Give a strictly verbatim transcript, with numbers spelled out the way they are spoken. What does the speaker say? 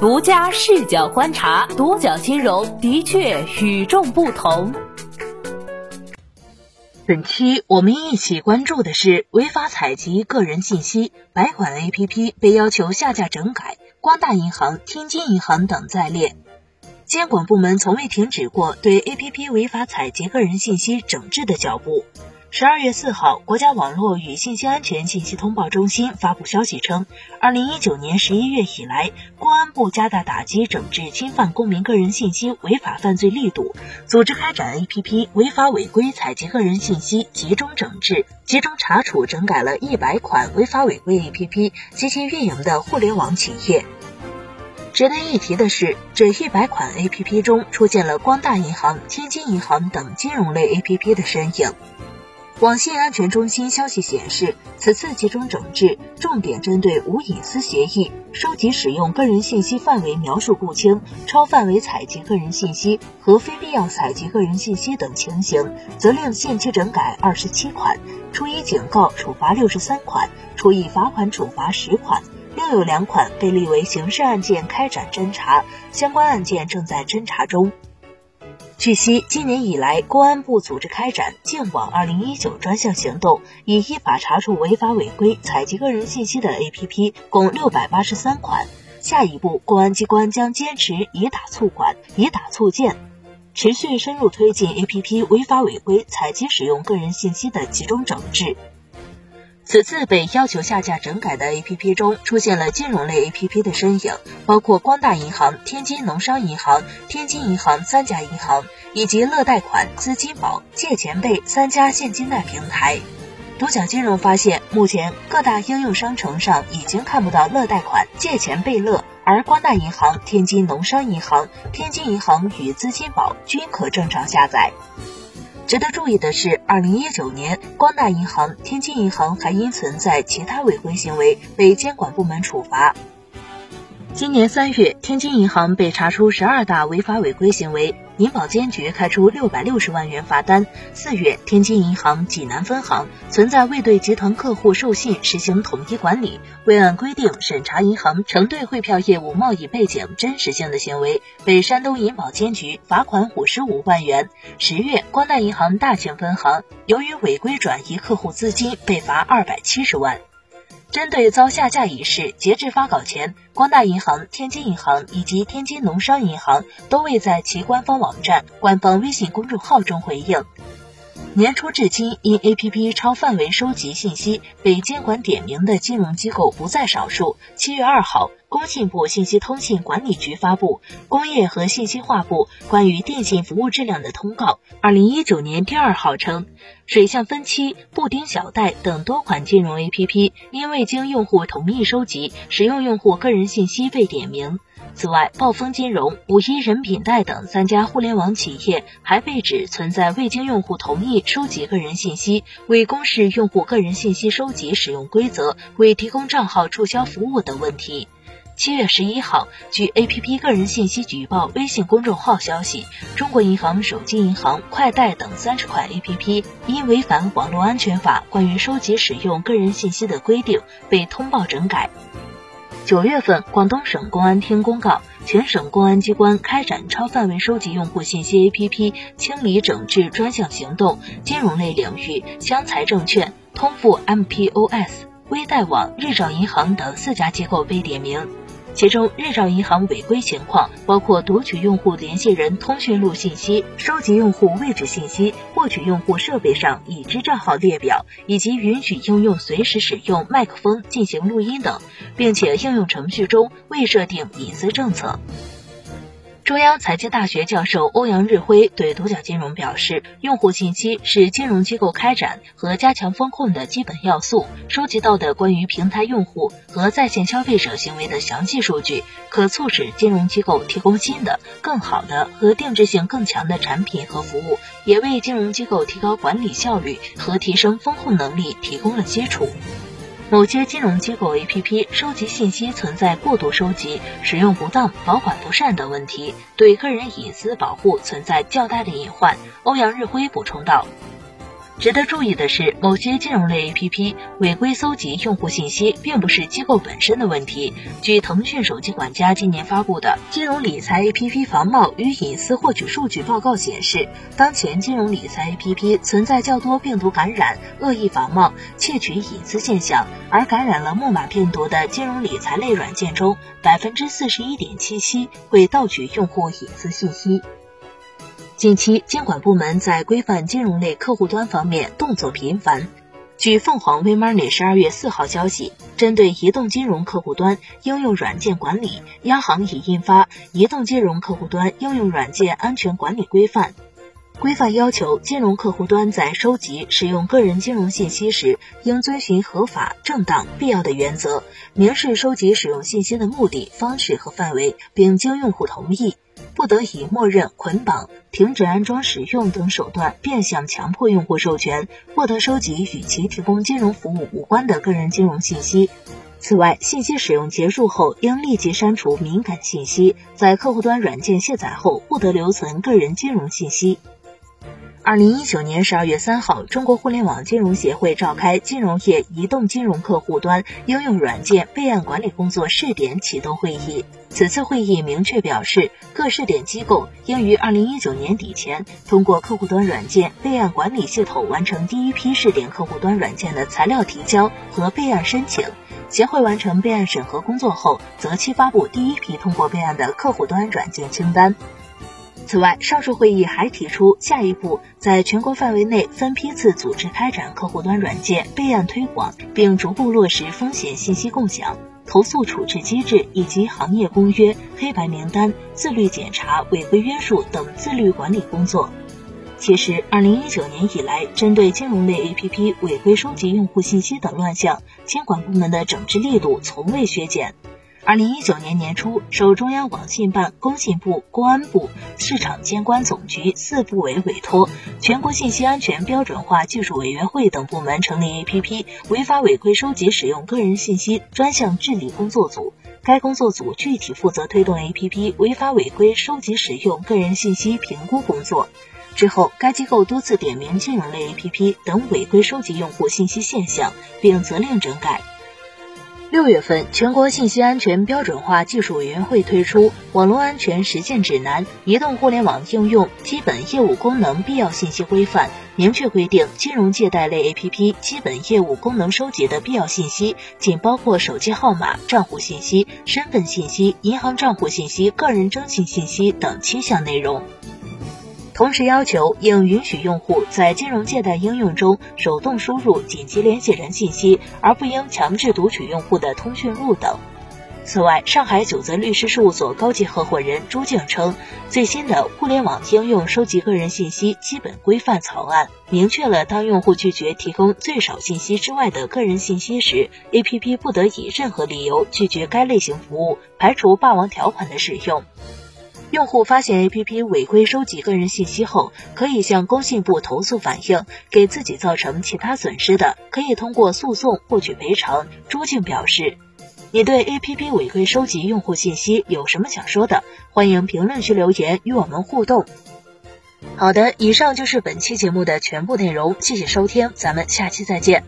独家视角观察，独角金融的确与众不同。本期我们一起关注的是违法采集个人信息，百款 A P P 被要求下架整改，光大银行、天津银行等在列。监管部门从未停止过对 A P P 违法采集个人信息整治的脚步。十二月四号，国家网络与信息安全信息通报中心发布消息称，二零一九年十一月以来，公安部加大打击整治侵犯公民个人信息违法犯罪力度，组织开展 A P P 违法违规采集个人信息集中整治，集中查处整改了一百款违法违规 A P P 及其运营的互联网企业。值得一提的是，这一百款 A P P 中出现了光大银行、天津银行等金融类 A P P 的身影。网信安全中心消息显示，此次集中整治重点针对无隐私协议、收集使用个人信息范围描述不清、超范围采集个人信息和非必要采集个人信息等情形，责令限期整改二十七款，处以警告处罚六十三款，处以罚款处罚十款，另有两款被列为刑事案件开展侦查，相关案件正在侦查中。据悉，今年以来，公安部组织开展净网二零一九专项行动，已依法查处违法违规采集个人信息的 A P P 共六百八十三款。下一步，公安机关将坚持以打促管、以打促建，持续深入推进 A P P 违法违规采集使用个人信息的集中整治。此次被要求下架整改的 A P P 中出现了金融类 A P P 的身影，包括光大银行、天津农商银行、天津银行三家银行，以及乐贷款、资金宝、借钱贝三家现金贷平台。独角金融发现，目前各大应用商城上已经看不到乐贷款、借钱贝乐，而光大银行、天津农商银行、天津银行与资金宝均可正常下载。值得注意的是，二零一九年，光大银行、天津银行还因存在其他违规行为被监管部门处罚。今年三月，天津银行被查出十二大违法违规行为，银保监局开出六百六十万元罚单。四月，天津银行济南分行存在未对集团客户授信实行统一管理，未按规定审查银行承兑汇票业务贸易背景真实性的行为，被山东银保监局罚款五十五万元。十月，光大银行大庆分行由于违规转移客户资金被罚二百七十万。针对遭下架一事，截至发稿前，光大银行、天津银行以及天津农商银行都未在其官方网站、官方微信公众号中回应。年初至今，因 A P P 超范围收集信息被监管点名的金融机构不在少数。七月二号，工信部信息通信管理局发布《工业和信息化部关于电信服务质量的通告》二零一九年第二号称，水象分期、布丁小贷等多款金融 A P P 因未经用户同意收集、使用用户个人信息被点名。此外，暴风金融、五一人品贷等三家互联网企业还被指存在未经用户同意收集个人信息，未公示用户个人信息收集使用规则，未提供账号注销服务等问题。七月十一号，据 A P P 个人信息举报微信公众号消息，中国银行、手机银行、快贷等三十款 A P P 因违反网络安全法关于收集使用个人信息的规定，被通报整改。九月份，广东省公安厅公告，全省公安机关开展超范围收集用户信息 A P P 清理整治专项行动，金融类领域，湘财证券、通富 M P O S、微贷网、日照银行等四家机构被点名。其中，日照银行违规情况包括读取用户联系人通讯录信息、收集用户位置信息、获取用户设备上已知账号列表，以及允许应用随时使用麦克风进行录音等，并且应用程序中未设定隐私政策。中央财经大学教授欧阳日辉对独角金融表示，用户信息是金融机构开展和加强风控的基本要素，收集到的关于平台用户和在线消费者行为的详细数据，可促使金融机构提供新的、更好的和定制性更强的产品和服务，也为金融机构提高管理效率和提升风控能力提供了基础。某些金融机构 A P P 收集信息存在过度收集、使用不当、保管不善等问题，对个人隐私保护存在较大的隐患，欧阳日辉补充道。值得注意的是，某些金融类 A P P 违规搜集用户信息，并不是机构本身的问题。据腾讯手机管家今年发布的《金融理财 A P P 防冒与隐私获取数据报告》显示，当前金融理财 A P P 存在较多病毒感染、恶意仿冒、窃取隐私现象，而感染了木马病毒的金融理财类软件中，百分之四十一点七七会盗取用户隐私信息。近期，监管部门在规范金融类客户端方面动作频繁。据凤凰微 Money 十二月四号消息，针对移动金融客户端应用软件管理，央行已印发《移动金融客户端应用软件安全管理规范》。规范要求，金融客户端在收集、使用个人金融信息时，应遵循合法、正当、必要的原则，明示收集使用信息的目的、方式和范围，并经用户同意，不得以默认、捆绑、停止安装使用等手段变相强迫用户授权，不得收集与其提供金融服务无关的个人金融信息。此外，信息使用结束后应立即删除敏感信息，在客户端软件卸载后不得留存个人金融信息。二零一九年十二月三号，中国互联网金融协会召开金融业移动金融客户端应用软件备案管理工作试点启动会议。此次会议明确表示，各试点机构应于二零一九年底前，通过客户端软件备案管理系统完成第一批试点客户端软件的材料提交和备案申请。协会完成备案审核工作后，择期发布第一批通过备案的客户端软件清单。此外，上述会议还提出，下一步在全国范围内分批次组织开展客户端软件备案推广，并逐步落实风险信息共享、投诉处置机制以及行业公约、黑白名单、自律检查、违规约束等自律管理工作。其实，二零一九年以来，针对金融类 A P P 违规收集用户信息等乱象，监管部门的整治力度从未削减。二零一九年年初，受中央网信办、工信部、公安部、市场监管总局四部委委托，全国信息安全标准化技术委员会等部门成立 A P P 违法违规收集使用个人信息专项治理工作组。该工作组具体负责推动 A P P 违法违规收集使用个人信息评估工作。之后，该机构多次点名金融类 A P P 等违规收集用户信息现象，并责令整改。六月份，全国信息安全标准化技术委员会推出《网络安全实践指南》《移动互联网应用基本业务功能必要信息规范》，明确规定金融借贷类 A P P 基本业务功能收集的必要信息，仅包括手机号码、账户信息、身份信息、银行账户信息、个人征信信息等七项内容。同时要求应允许用户在金融借贷应用中手动输入紧急联系人信息，而不应强制读取用户的通讯录等。此外，上海九泽律师事务所高级合伙人朱静称，最新的《互联网应用收集个人信息基本规范》草案明确了，当用户拒绝提供最少信息之外的个人信息时 ，A P P 不得以任何理由拒绝该类型服务，排除霸王条款的使用。用户发现 A P P 违规收集个人信息后，可以向工信部投诉反映，给自己造成其他损失的，可以通过诉讼获取赔偿。朱静表示，你对 A P P 违规收集用户信息有什么想说的？欢迎评论区留言与我们互动。好的，以上就是本期节目的全部内容，谢谢收听，咱们下期再见。